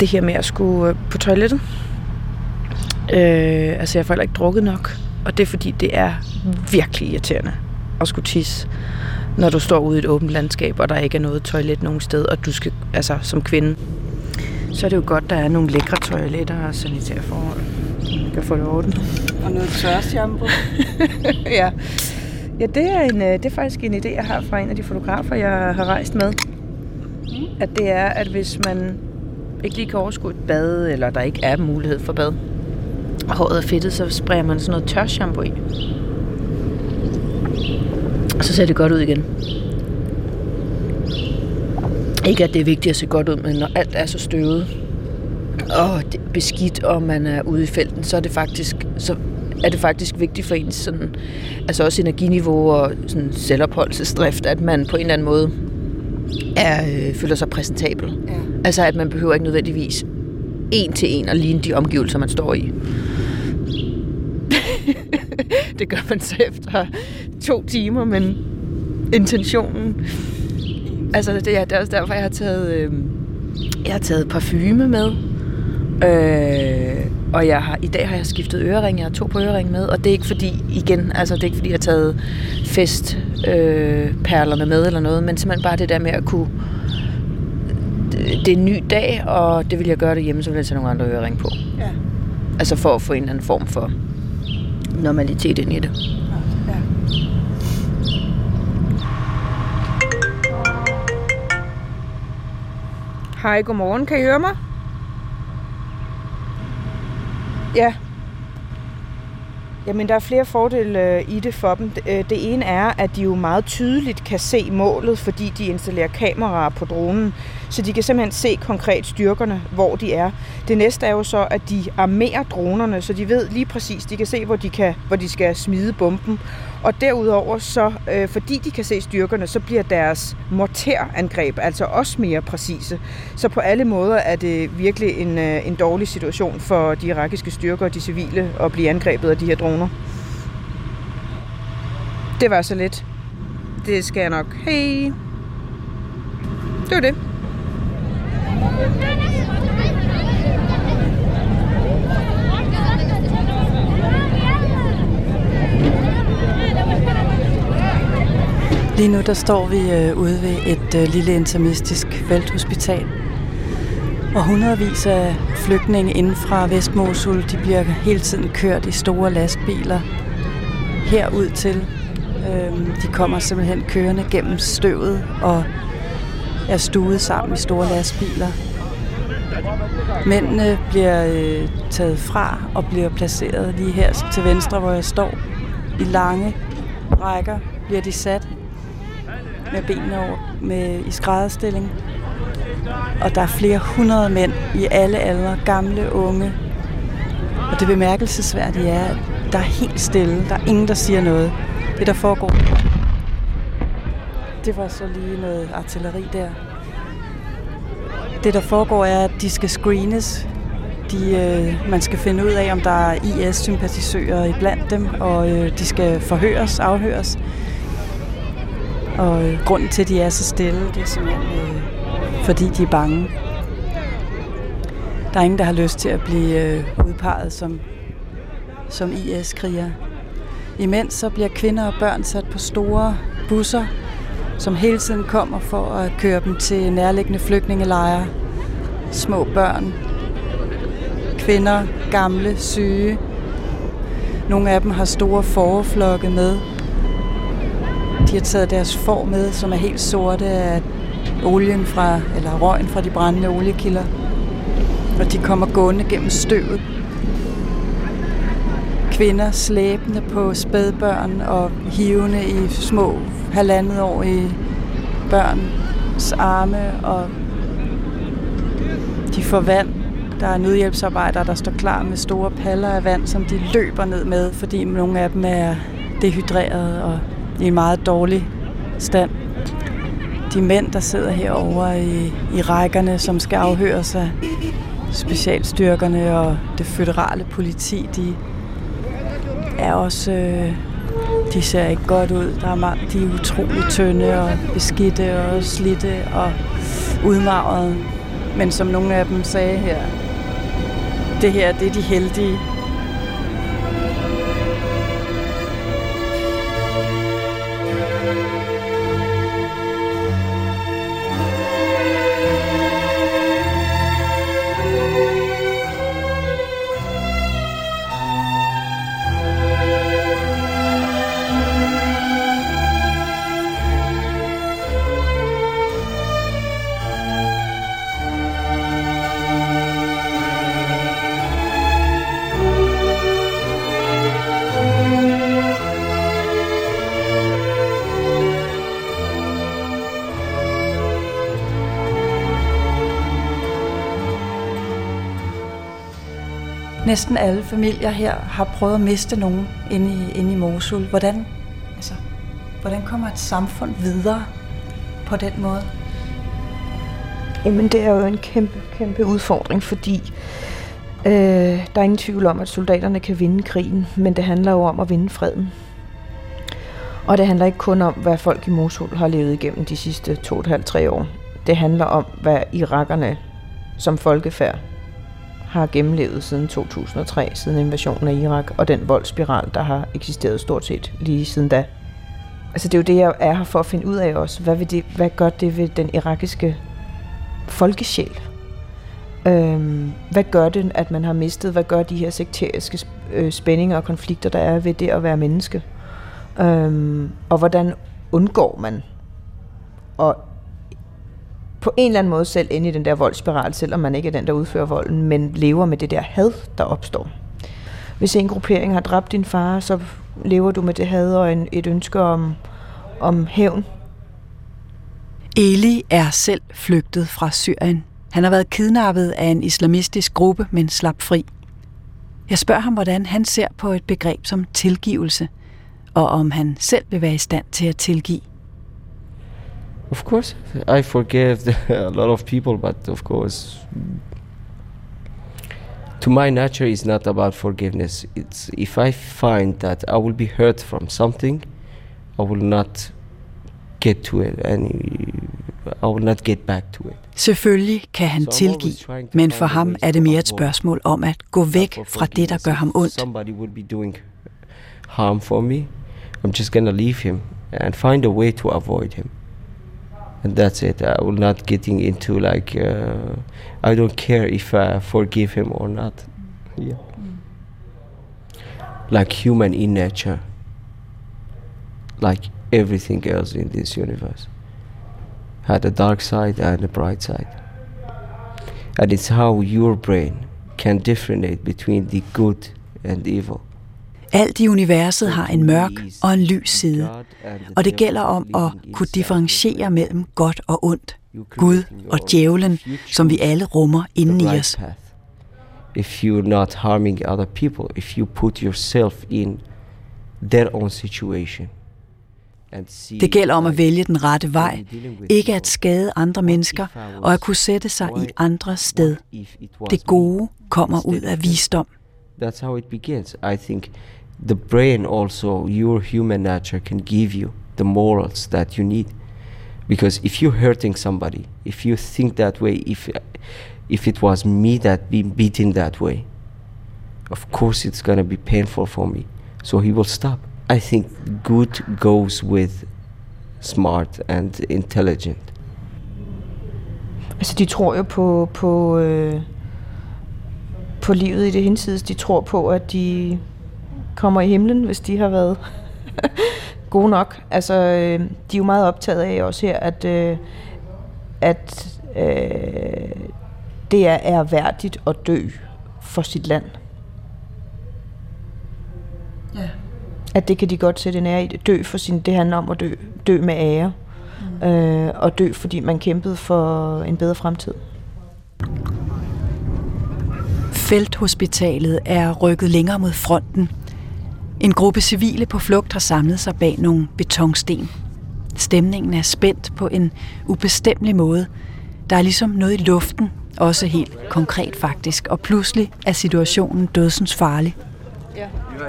det her med at skulle på toilettet. Øh, altså jeg får heller ikke drukket nok, og det er fordi det er virkelig irriterende at skulle tisse, når du står ude i et åbent landskab, og der ikke er noget toilet nogen sted, og du skal, altså som kvinde, så er det jo godt, der er nogle lækre toiletter og sanitære forhold, man kan få det ordentligt. Og noget tørreshampoo. Ja, ja det, er en, det er faktisk en idé, jeg har fra en af de fotografer, jeg har rejst med, at det er, at hvis man ikke lige kan overskue et bad, eller der ikke er mulighed for bad, håret er fedtet, så sprayer man sådan noget tør shampoo i. Og så ser det godt ud igen. Ikke at det er vigtigt at se godt ud, men når alt er så støvet og det er beskidt, og man er ude i felten, så er det faktisk, så er det faktisk vigtigt for ens sådan, altså også energiniveau og sådan selvopholdelsesdrift, at man på en eller anden måde er, øh, føler sig præsentabel. Ja. Altså at man behøver ikke nødvendigvis en til en og ligne de omgivelser, man står i. Det gør man så efter to timer, men intentionen... Altså, det er, det er også derfor, jeg har taget, øh, jeg har taget parfume med. Øh, og jeg har, i dag har jeg skiftet ørering. Jeg har to på ørering med, og det er ikke fordi, igen, altså, det er ikke fordi, jeg har taget festperlerne øh, med eller noget, men simpelthen bare det der med at kunne... Det er en ny dag, og det vil jeg gøre derhjemme, så vil jeg tage nogle andre øreringe på. Ja. Altså for at få en eller anden form for normalitet ind i det. Ja. Ja. Hej, godmorgen. Kan I høre mig? Ja. Jamen, der er flere fordele i det for dem. Det ene er, at de jo meget tydeligt kan se målet, fordi de installerer kameraer på dronen, så de kan simpelthen se konkret styrkerne, hvor de er. Det næste er jo så, at de armerer dronerne, så de ved lige præcis, de kan se, hvor de, kan, hvor de skal smide bomben. Og derudover så, fordi de kan se styrkerne, så bliver deres morterangreb altså også mere præcise. Så på alle måder er det virkelig en, en dårlig situation for de irakiske styrker og de civile at blive angrebet af de her droner. Det var så lidt. Det skal jeg nok. Hej! Det var det. Lige nu der står vi øh, ude ved et øh, lille intermistisk felthospital, og hundredvis af flygtninge inden fra Vestmosul, de bliver hele tiden kørt i store lastbiler herud til. Øh, de kommer simpelthen kørende gennem støvet og er stuvet sammen i store lastbiler. Mændene bliver øh, taget fra og bliver placeret lige her til venstre, hvor jeg står. I lange rækker bliver de sat med benene over med, i skrædderstilling. Og der er flere hundrede mænd i alle aldre, gamle, unge. Og det bemærkelsesværdige er, at der er helt stille. Der er ingen, der siger noget. Det, der foregår. Det var så lige noget artilleri der. Det, der foregår, er, at de skal screenes. De, øh, man skal finde ud af, om der er I S-sympatisører iblandt dem, og øh, de skal forhøres, afhøres. Og øh, grunden til, at de er så stille, det er simpelthen, øh, fordi de er bange. Der er ingen, der har lyst til at blive øh, udpeget som, som I S-krigere. Imens så bliver kvinder og børn sat på store busser, som hele tiden kommer for at køre dem til nærliggende flygtningelejre. Små børn, kvinder, gamle, syge. Nogle af dem har store fåreflokke med. De har taget deres får med, som er helt sorte af olien fra, eller røgen fra de brændende oliekilder. Og de kommer gående gennem støvet. Kvinder slæbende på spædbørn og hivende i små halvandet år i børns arme. Og de får vand. Der er nødhjælpsarbejdere, der står klar med store paller af vand, som de løber ned med, fordi nogle af dem er dehydrerede og i en meget dårlig stand. De mænd, der sidder herovre i, i rækkerne, som skal afhøre sig, specialstyrkerne og det føderale politi, de er også... Øh, de ser ikke godt ud. Der er meget, de er utroligt tynde og beskidte og slidte og udmagrede. Men som nogle af dem sagde her, det her, det er de heldige. Næsten alle familier her har prøvet at miste nogen inde i, inde i Mosul. Hvordan, altså, hvordan kommer et samfund videre på den måde? Jamen, det er jo en kæmpe, kæmpe udfordring, fordi øh, der er ingen tvivl om, at soldaterne kan vinde krigen, men det handler jo om at vinde freden. Og det handler ikke kun om, hvad folk i Mosul har levet igennem de sidste to og et halvt, tre år. Det handler om, hvad irakerne som folkefærd har gennemlevet siden to tusind og tre, siden invasionen af Irak, og den voldsspiral, der har eksisteret stort set lige siden da. Altså det er jo det, jeg er her for at finde ud af også. Hvad, vil det, hvad gør det ved den irakiske folkesjæl? Øhm, hvad gør det, at man har mistet? Hvad gør de her sekteriske spændinger og konflikter, der er ved det at være menneske? Øhm, og hvordan undgår man at på en eller anden måde selv inde i den der voldsspiral, selvom man ikke er den, der udfører volden, men lever med det der had, der opstår. hvis en gruppering har dræbt din far, så lever du med det had og en, et ønske om, om hævn. Eli er selv flygtet fra Syrien. Han har været kidnappet af en islamistisk gruppe, men slap fri. Jeg spørger ham, hvordan han ser på et begreb som tilgivelse, og om han selv vil være i stand til at tilgive. Of course, I forgave a lot of people, but of course, to my nature, it's not about forgiveness. It's if I find that I will be hurt from something, I will not get to it, and I will not get back to it. Selvfølgelig kan han tilgive, men for ham er det mere et spørgsmål om at gå væk fra det, der gør ham ondt. Somebody would be doing harm for me. I'm just gonna leave him and find a way to avoid him. And that's it. I will not getting into like uh, I don't care if I forgive him or not. Yeah. Like human in nature. Like everything else in this universe had a dark side and a bright side. And it's how your brain can differentiate between the good and evil. Alt i universet har en mørk og en lys side, og det gælder om at kunne differentiere mellem godt og ondt, Gud og djævlen, som vi alle rummer inden i os. If you're not harming other people, if you put yourself in their own situation. Det gælder om at vælge den rette vej, ikke at skade andre mennesker, og at kunne sætte sig i andres sted. Det gode kommer ud af visdom. That's how it begins. I think the brain also, your human nature can give you the morals that you need. Because if you're hurting somebody, if you think that way, if if it was me that been beaten that way, of course it's going to be painful for me. So he will stop. I think good goes with smart and intelligent. Altså, de tror jo på... på øh på livet i det hinsides. De tror på, at de kommer i himlen, hvis de har været gode nok. Altså, øh, de er jo meget optaget af også her, at, øh, at øh, det er ærværdigt at dø for sit land. Ja. At det kan de godt sætte en ære i. Dø for sin, det handler om at dø, dø med ære. Mm. Øh, og dø, fordi man kæmpede for en bedre fremtid. Felthospitalet er rykket længere mod fronten. En gruppe civile på flugt har samlet sig bag nogle betonsten. Stemningen er spændt på en ubestemmelig måde. Der er ligesom noget i luften, også helt konkret faktisk, og pludselig er situationen dødsens farlig.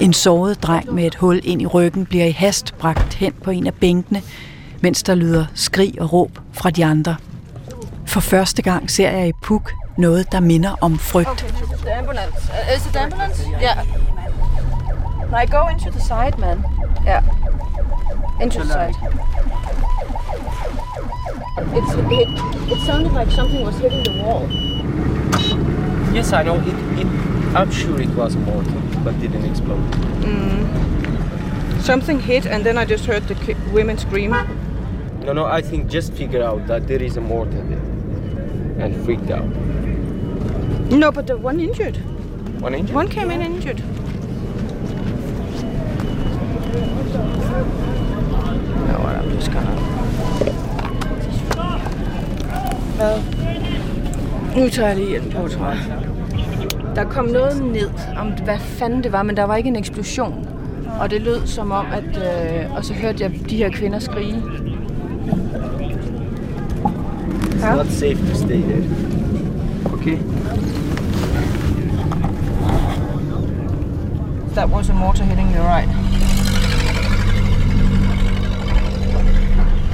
En såret dreng med et hul ind i ryggen bliver i hast bragt hen på en af bænkene, mens der lyder skrig og råb fra de andre. For første gang ser jeg i Puk noget, der minder om frygt. Okay, this is the ambulance. Uh, is it the ambulance? Yeah. I go into the side, man. Yeah. Into the side. It's, it, it sounded like something was hitting the wall. Yes, I know. It, it, I'm sure it was a mortar, but didn't explode. Mm. Something hit, and then I just heard the ki- women scream. No, no, I think just figure out that there is a mortar there and freaked out. No, but the one injured. One injured? One came in injured. No, I'm just gonna... Hvad? Nu tager jeg lige hjælp på, tror jeg. Der kom noget ned om, hvad fanden det var, men der var ikke en eksplosion. Og det lød som om, at... Øh, og så hørte jeg de her kvinder skrige. It's not safe to stay there. Okay. That was a mortar hitting me right.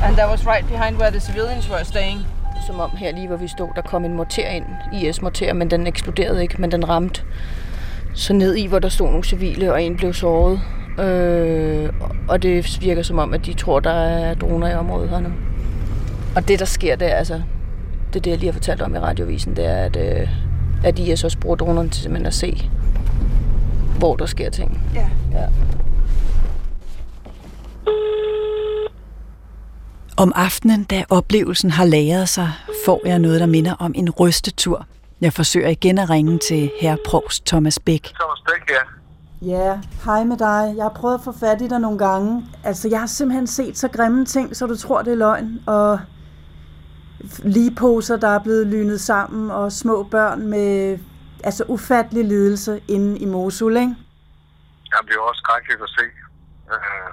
And that was right behind where the civilians were staying. Som om her lige hvor vi stod, der kom en morter ind. I S-morter, men den eksploderede ikke, men den ramte så ned i, hvor der stod nogle civile, og en blev såret. Øh, og det virker som om, at de tror, der er droner i området her nu. Og det der sker, det er altså... Det er det, jeg lige har fortalt om i radiovisen, det er, at, øh, at I S også bruger dronerne til simpelthen at se, hvor der sker ting. Ja. Ja. Om aftenen, da oplevelsen har lagret sig, får jeg noget, der minder om en rystetur. Jeg forsøger igen at ringe til herr provst Thomas Bæk. Thomas Bæk, ja. Ja, hej med dig. Jeg har prøvet at få fat i dig nogle gange. Altså, jeg har simpelthen set så grimme ting, så du tror, det er løgn. Og ligeposer, der er blevet lynet sammen, og små børn med altså ufattelig lidelse inde i Mosul, ikke? Jamen, det er også skrækkeligt at se øh,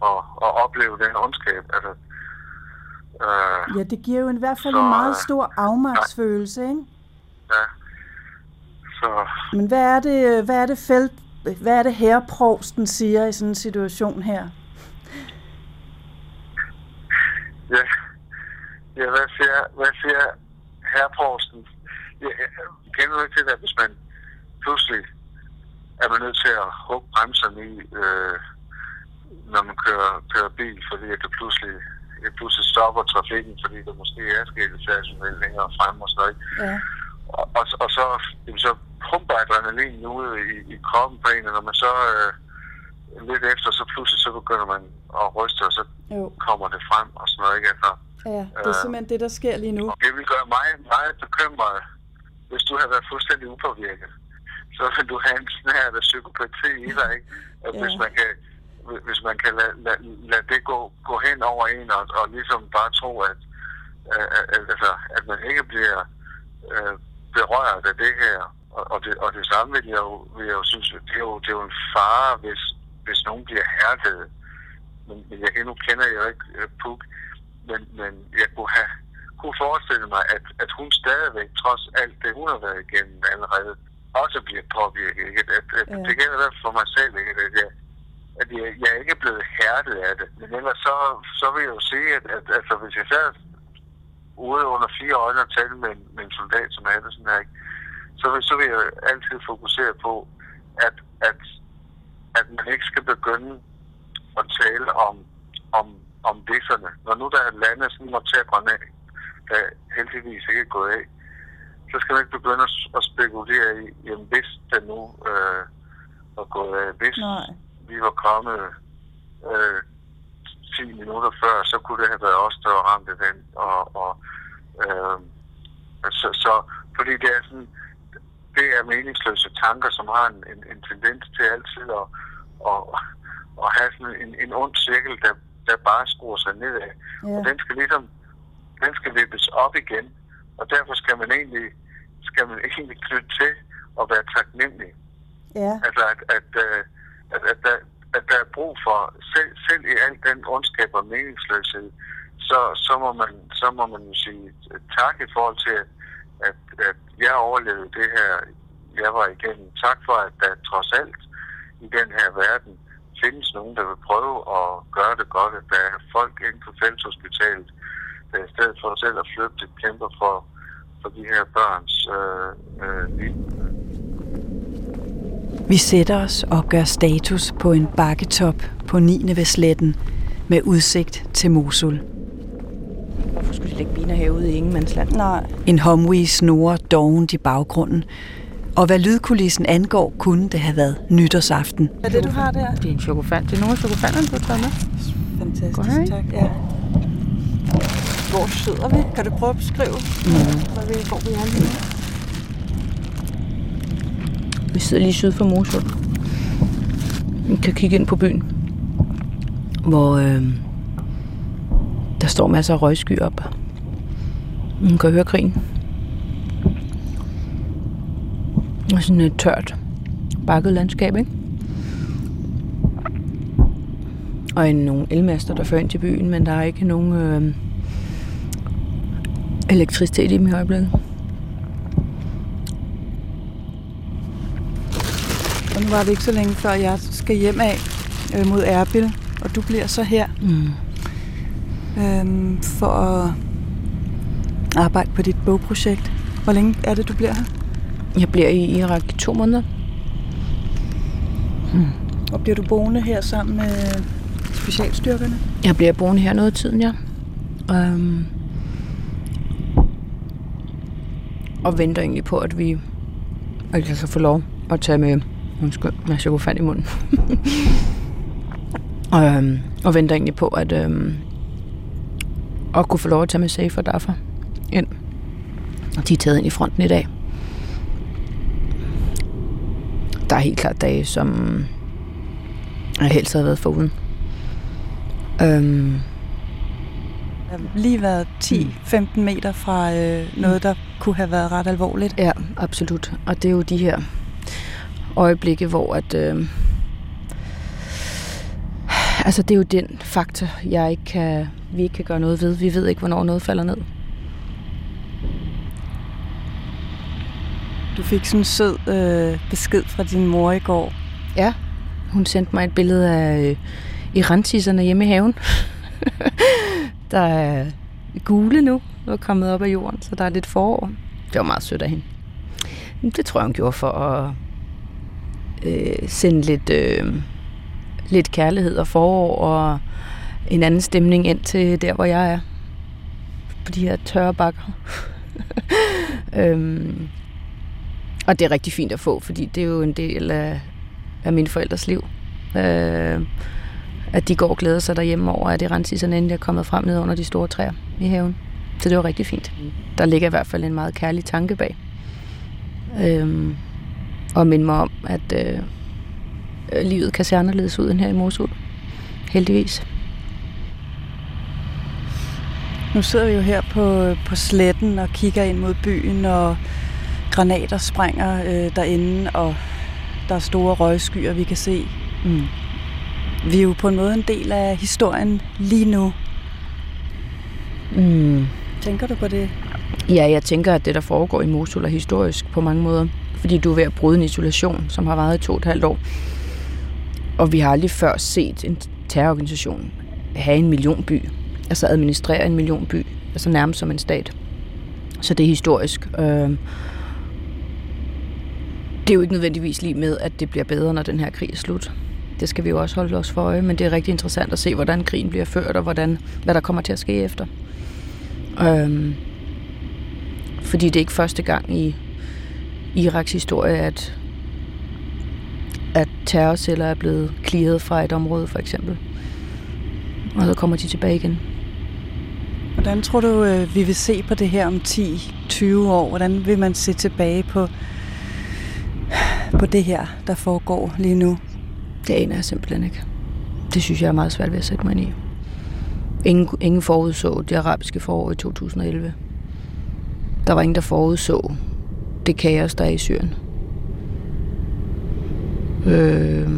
og, og opleve den ondskab. Altså, øh, ja, det giver jo i hvert fald så, en meget stor afmagtsfølelse, ikke? Ja. Men hvad er det, hvad er det felt, hvad er det herreprovsten siger i sådan en situation her? Ja, ja hvad siger, hvad siger herreprovsten? Ja, kender du ikke det der, hvis man pludselig er man nødt til at hugge bremserne i, øh, når man kører, kører bil, fordi at det pludselig, det pludselig stopper trafikken, fordi der måske er sket et særligt længere frem og sådan noget. Ja. Og, og, og så, jamen, så pumper adrenalinen ud i, i kroppen på en, og når man så øh, lidt efter, så pludselig så begynder man at ryste, og så jo. Kommer det frem og sådan noget, ikke? Altså, ja, det er øh, simpelthen det, der sker lige nu. Det vil gøre mig meget bekymret, hvis du havde været fuldstændig upåvirket. Så vil du have en sådan her psykopati i dig, ikke? At ja. Hvis man kan, hvis man kan lade lad, lad det gå, gå hen over en, og, og ligesom bare tro, at, at, at, at, at man ikke bliver øh, berørt af det her, og det, og det samme vil jeg jo, vil jeg jo synes, det er jo, det er jo en fare, hvis, hvis nogen bliver hærdet. Men, men jeg, endnu kender jeg jo ikke uh, Puk, men, men jeg kunne, have, kunne forestille mig, at, at hun stadigvæk, trods alt det, hun har været igennem allerede, også bliver påvirket. At, at, at ja. Det gælder for mig selv, ikke? At, jeg, at jeg, jeg er ikke blevet hærdet af det. Men ellers så, så vil jeg jo sige, at, at, at, at hvis jeg selv ude under fire øjne og tale med en, med en soldat, som er sådan her, ikke? Så, så vil jeg altid fokusere på, at, at, at man ikke skal begynde at tale om, om, om visserne. Når nu der er lande, som må tage brænde af, der heldigvis ikke er gået af, så skal man ikke begynde at, at spekulere i, jamen hvis der nu øh, var gået af, hvis Nej. Vi var kommet øh, ti minutter før, så kunne det have været os, der var ramt af den, og, og øh, så, så, fordi det er sådan, det er meningsløse tanker, som har en, en, en tendens til altid at, at, at have sådan en, en ond cirkel, der, der bare skruer sig nedad. Yeah. Og den skal ligesom, den skal vippes op igen, og derfor skal man egentlig, skal man egentlig knytte til at være taknemmelig. Yeah. Altså at, at, at, at der, at der er brug for, selv, selv i al den ondskab og meningsløshed, så, så må man så må man sige tak i forhold til, at, at jeg overlevede det her, jeg var igennem. Tak for, at der trods alt i den her verden findes nogen, der vil prøve at gøre det godt. At der er folk inde på fælleshospitalet, der i stedet for selv at flytte, kæmper for, for de her børns øh, øh, liv. Vi sætter os og gør status på en bakketop på Nineve-sletten med udsigt til Mosul. Hvorfor skulle de lægge biler herude i ingenmandsland? Nej. En Humvee snorer dovent i baggrunden. Og hvad lydkulissen angår, kunne det have været nytårsaften. Hvad er det, du har der? Det er en chokofan. Det er nogle af chokofanderne, du har taget med. Fantastisk, tak. Ja. Hvor sidder vi? Kan du prøve at beskrive, mm. vi, hvor vi er lige nu? Vi sidder lige syd for Mosul. Vi kan kigge ind på byen, hvor øh, der står masser af røgsky op. Man kan høre krigen. Og sådan et tørt, bakket landskab, ikke? Og en, nogle elmaster, der fører ind til byen, men der er ikke nogen øh, elektricitet i dem i øjeblikket. Og nu var det ikke så længe før, jeg skal hjem af øh, mod Erbil, og du bliver så her mm. øhm, for at arbejde på dit bogprojekt. Hvor længe er det, du bliver her? Jeg bliver i Irak i to måneder. Mm. Og bliver du boende her sammen med specialstyrkerne? Jeg bliver boende her noget tiden, ja. Øhm. Og venter egentlig på, at vi at jeg kan få lov at tage med Undskyld, jeg skal gå fat i munden. og, øhm, og venter egentlig på, at øhm, at kunne få lov at tage med safer derfor ind. Og de er taget ind i fronten i dag. der er helt klart dage, som jeg helst havde været foruden. Øhm. Jeg har lige været ti til femten meter fra øh, noget, der kunne have været ret alvorligt. Ja, absolut. Og det er jo de her øjeblikke, hvor at... Øh, altså, det er jo den faktor, jeg ikke kan, vi ikke kan gøre noget ved. Vi ved ikke, hvornår noget falder ned. Du fik sådan en sød øh, besked fra din mor i går. Ja, hun sendte mig et billede af øh, irantiserne hjemme i haven. Der er gule nu, der er kommet op af jorden, så der er lidt forår. Det var meget sødt af hende. Det tror jeg, hun gjorde for at øh, sende lidt, øh, lidt kærlighed og forår og en anden stemning ind til der, hvor jeg er. På de her tørre bakker. øhm, og det er rigtig fint at få, fordi det er jo en del af, af mine forældres liv. Øh, at de går og glæder sig derhjemme over, at det rensiserne endelig er kommet frem ned under de store træer i haven. Så det var rigtig fint. Der ligger i hvert fald en meget kærlig tanke bag. Øhm, og minde mig om, at øh, livet kan se anderledes ud end her i Mosul. Heldigvis. Nu sidder vi jo her på, på sletten og kigger ind mod byen, og granater springer øh, derinde, og der er store røgskyer, vi kan se. Mm. Vi er jo på en måde en del af historien lige nu. Mm. Tænker du på det? Ja, jeg tænker, at det, der foregår i Mosul, er historisk på mange måder. Fordi du er ved at bryde en isolation, som har varet i to og et halvt år. Og vi har aldrig før set en terrororganisation have en millionby. Altså administrere en millionby. Altså nærmest som en stat. Så det er historisk. Det er jo ikke nødvendigvis lige med, at det bliver bedre, når den her krig er slut. Det skal vi jo også holde os for øje, men det er rigtig interessant at se, hvordan krigen bliver ført, og hvordan, hvad der kommer til at ske efter. Øhm, fordi det er ikke første gang i Iraks historie, at, at terrorceller er blevet clearet fra et område, for eksempel. Og så kommer de tilbage igen. Hvordan tror du, vi vil se på det her om ti til tyve år? Hvordan vil man se tilbage på, på det her, der foregår lige nu? Det aner jeg simpelthen ikke. Det synes jeg er meget svært ved at sætte mig ind i. Ingen, ingen forudså det arabiske forår i to tusind og elleve. Der var ingen, der forudså det kaos, der er i Syrien. Øh,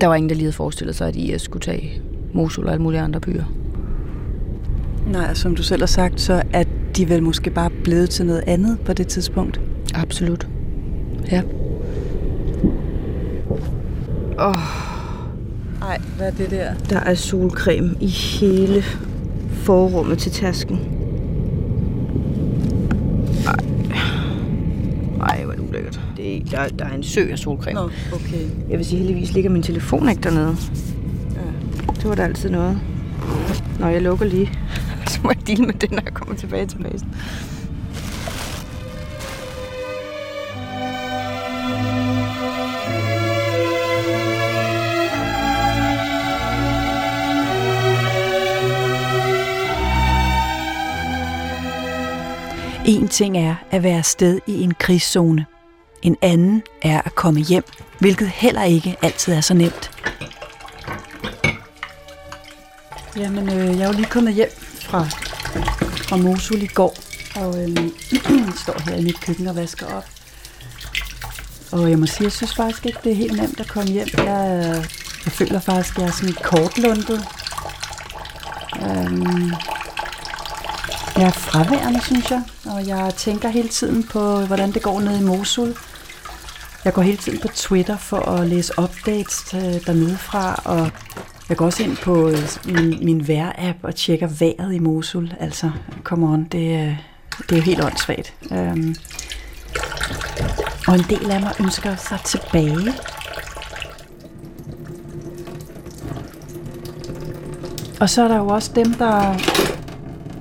der var ingen, der lige havde forestillet sig, at I S skulle tage Mosul og alle mulige andre byer. Nej, som du selv har sagt, så er de vel måske bare blevet til noget andet på det tidspunkt? Absolut. Ja. Åh, oh. Ej, hvad er det der? Der er solcreme i hele forrummet til tasken. Ej, Ej hvor er det ulækkert. Det, der, der er en sø af solcreme. Nå, okay. Jeg vil sige, heldigvis ligger min telefon ikke dernede. Ja. Det var der altid noget. Nå, jeg lukker lige. Så må jeg deal med det, når jeg kommer tilbage til basen. En ting er at være afsted i en krigszone. En anden er at komme hjem, hvilket heller ikke altid er så nemt. Jamen, øh, jeg er jo lige kommet hjem fra, fra Mosul i går, og øh, øh, står her i mit køkken og vasker op. Og jeg må sige, jeg synes faktisk ikke, det er helt nemt at komme hjem. Jeg, øh, jeg føler faktisk, at jeg er sådan kortluntet. Øh, Jeg er fraværende, synes jeg, og jeg tænker hele tiden på, hvordan det går ned i Mosul. Jeg går hele tiden på Twitter for at læse updates dernede fra, og jeg går også ind på min, min vejr-app og tjekker vejret i Mosul. Altså, come on, det, det er jo helt åndssvagt. Um, og en del af mig ønsker sig tilbage. Og så er der jo også dem, der...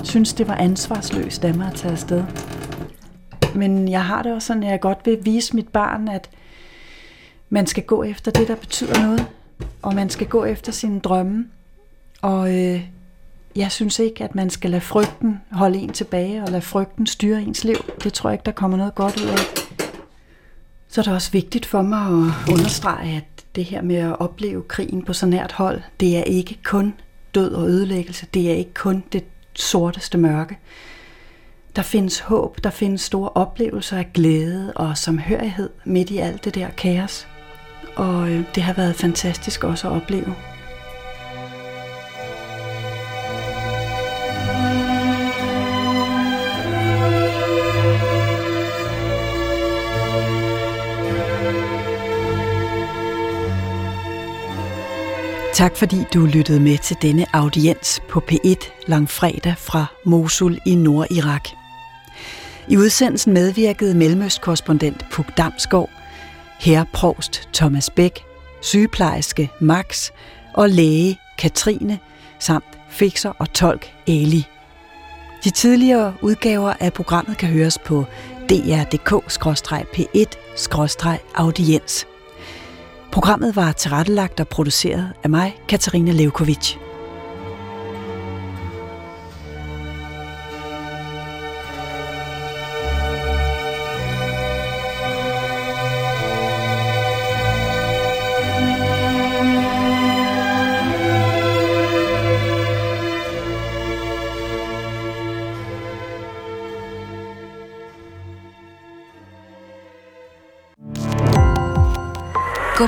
synes, det var ansvarsløst af mig at tage afsted. Men jeg har det også sådan, at jeg godt vil vise mit barn, at man skal gå efter det, der betyder noget. Og man skal gå efter sine drømme. Og øh, jeg synes ikke, at man skal lade frygten holde en tilbage, og lade frygten styre ens liv. Det tror jeg ikke, der kommer noget godt ud af. Så er det også vigtigt for mig at understrege, at det her med at opleve krigen på så nært hold, det er ikke kun død og ødelæggelse, det er ikke kun det sorteste mørke. Der findes håb, der findes store oplevelser af glæde og samhørighed midt i alt det der kaos. Og det har været fantastisk også at opleve. Tak fordi du lyttede med til denne audiens på P et langfredag fra Mosul i Nordirak. I udsendelsen medvirkede mellemøstkorrespondent Puk Damsgaard, herreprovst Thomas Bæk, sygeplejerske Max og læge Katrine samt fikser og tolk Eli. De tidligere udgaver af programmet kan høres på d r punktum d k bindestreg p et bindestreg audiens. Programmet var tilrettelagt og produceret af mig, Katarina Levkovic. Gå